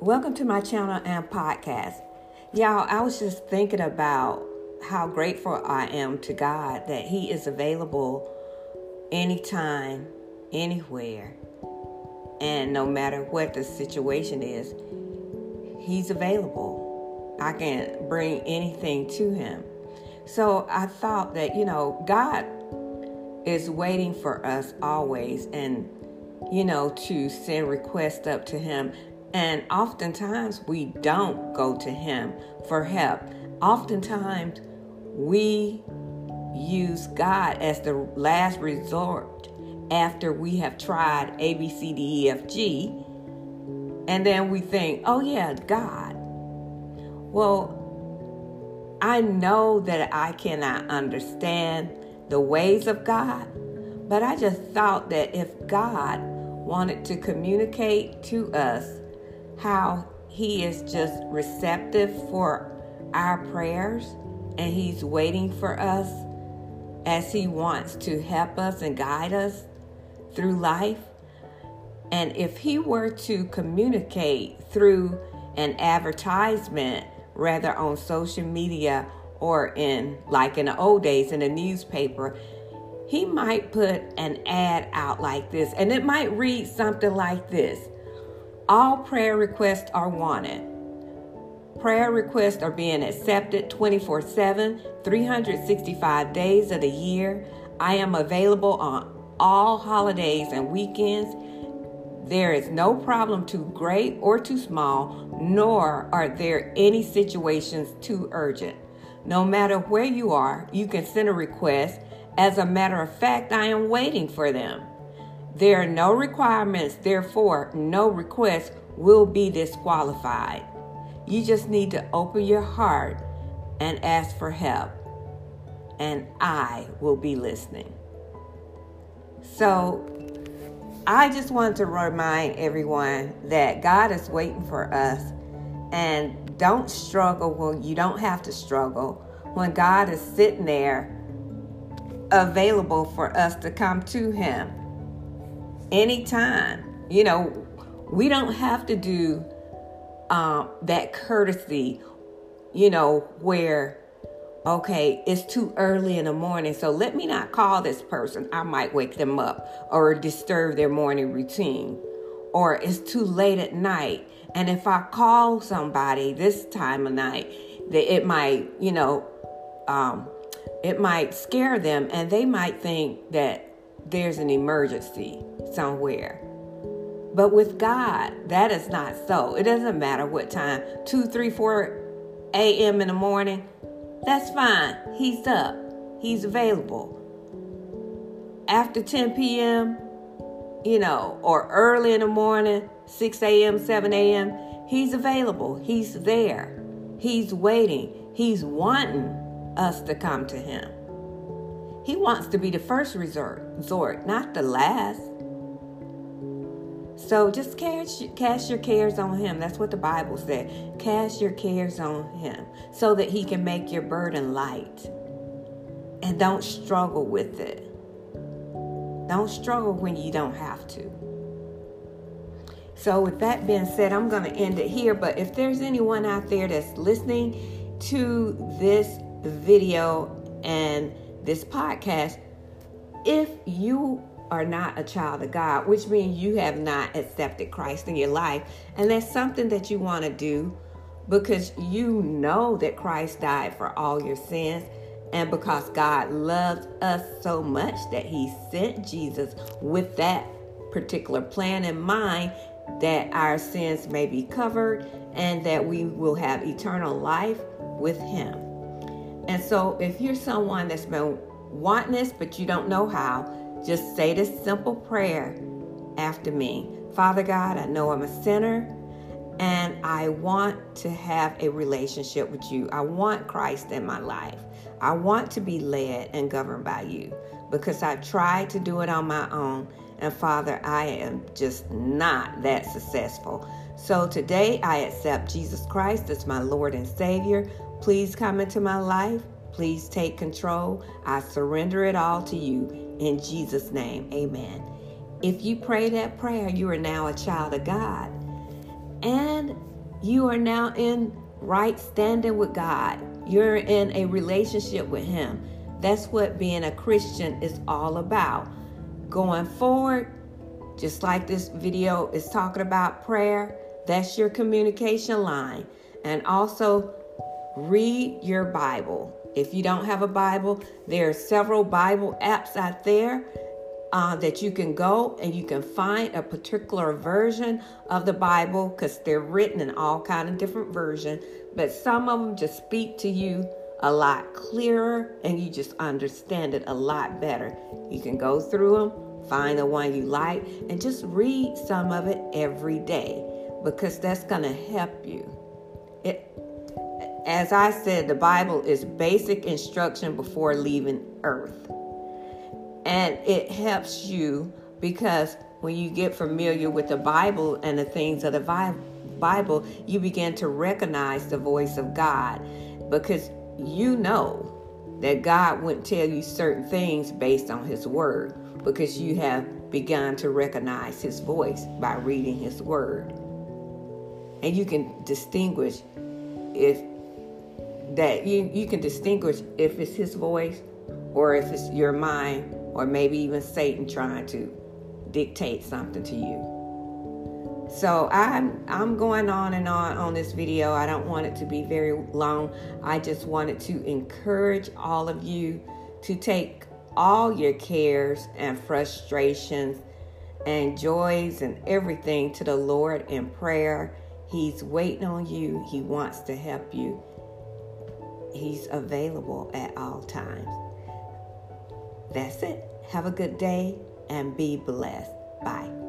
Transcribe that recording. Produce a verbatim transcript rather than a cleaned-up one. Welcome to my channel and podcast. Y'all, I was just thinking about how grateful I am to God that He is available anytime, anywhere, and no matter what the situation is, He's available. I can bring anything to Him. So I thought that, you know, God is waiting for us always, and, you know, to send requests up to Him. And oftentimes we don't go to Him for help. Oftentimes we use God as the last resort after we have tried A, B, C, D, E, F, G. And then we think, oh yeah, God. Well, I know that I cannot understand the ways of God, but I just thought that if God wanted to communicate to us how He is just receptive for our prayers, and He's waiting for us as He wants to help us and guide us through life. And if He were to communicate through an advertisement, rather on social media or in, like in the old days, in a newspaper, He might put an ad out like this, and it might read something like this. All prayer requests are wanted. Prayer requests are being accepted twenty-four seven, three hundred sixty-five days of the year. I am available on all holidays and weekends. There is no problem too great or too small, nor are there any situations too urgent. No matter where you are, you can send a request. As a matter of fact, I am waiting for them. There are no requirements, therefore, no request will be disqualified. You just need to open your heart and ask for help, and I will be listening. So, I just wanted to remind everyone that God is waiting for us, and don't struggle when you don't have to struggle, when God is sitting there available for us to come to Him. Anytime, you know, we don't have to do um, that courtesy, you know, where, okay, it's too early in the morning, so let me not call this person. I might wake them up or disturb their morning routine. Or it's too late at night, and if I call somebody this time of night, that it might, you know, um, it might scare them, and they might think that there's an emergency somewhere. But with God, that is not so. It doesn't matter what time, two, three, four a.m. in the morning, that's fine. He's up. He's available. After ten p.m., you know, or early in the morning, six a.m., seven a.m., He's available. He's there. He's waiting. He's wanting us to come to Him. He wants to be the first resort, not the last. So just cast, cast your cares on Him. That's what the Bible said. Cast your cares on Him so that He can make your burden light. And don't struggle with it. Don't struggle when you don't have to. So with that being said, I'm going to end it here. But if there's anyone out there that's listening to this video and this podcast, if you are not a child of God, which means you have not accepted Christ in your life, and that's something that you want to do because you know that Christ died for all your sins, and because God loves us so much that He sent Jesus with that particular plan in mind, that our sins may be covered and that we will have eternal life with Him. And so if you're someone that's been wanting this, but you don't know how, just say this simple prayer after me. Father God, I know I'm a sinner, and I want to have a relationship with You. I want Christ in my life. I want to be led and governed by You, because I've tried to do it on my own. And Father, I am just not that successful. So today I accept Jesus Christ as my Lord and Savior. Please come into my life. Please take control. I surrender it all to You. In Jesus' name, amen. If you pray that prayer, you are now a child of God. And You are now in right standing with God. You're in a relationship with Him. That's what being a Christian is all about. Going forward, just like this video is talking about prayer, that's your communication line. And also, read your Bible. If you don't have a Bible, there are several Bible apps out there uh, that you can go and you can find a particular version of the Bible, because they're written in all kind of different versions. But some of them just speak to you a lot clearer and you just understand it a lot better. You can go through them, find the one you like, and just read some of it every day, because that's going to help you. It, as I said, the Bible is basic instruction before leaving earth. And it helps you because when you get familiar with the Bible and the things of the Bible, you begin to recognize the voice of God, because you know that God wouldn't tell you certain things based on His word, because you have begun to recognize His voice by reading His word. And you can distinguish if that you, you can distinguish if it's His voice or if it's your mind or maybe even Satan trying to dictate something to you. So I'm I'm going on and on on this video. I don't want it to be very long. I just wanted to encourage all of you to take all your cares and frustrations and joys and everything to the Lord in prayer. He's waiting on you. He wants to help you. He's available at all times. That's it. Have a good day and be blessed. Bye.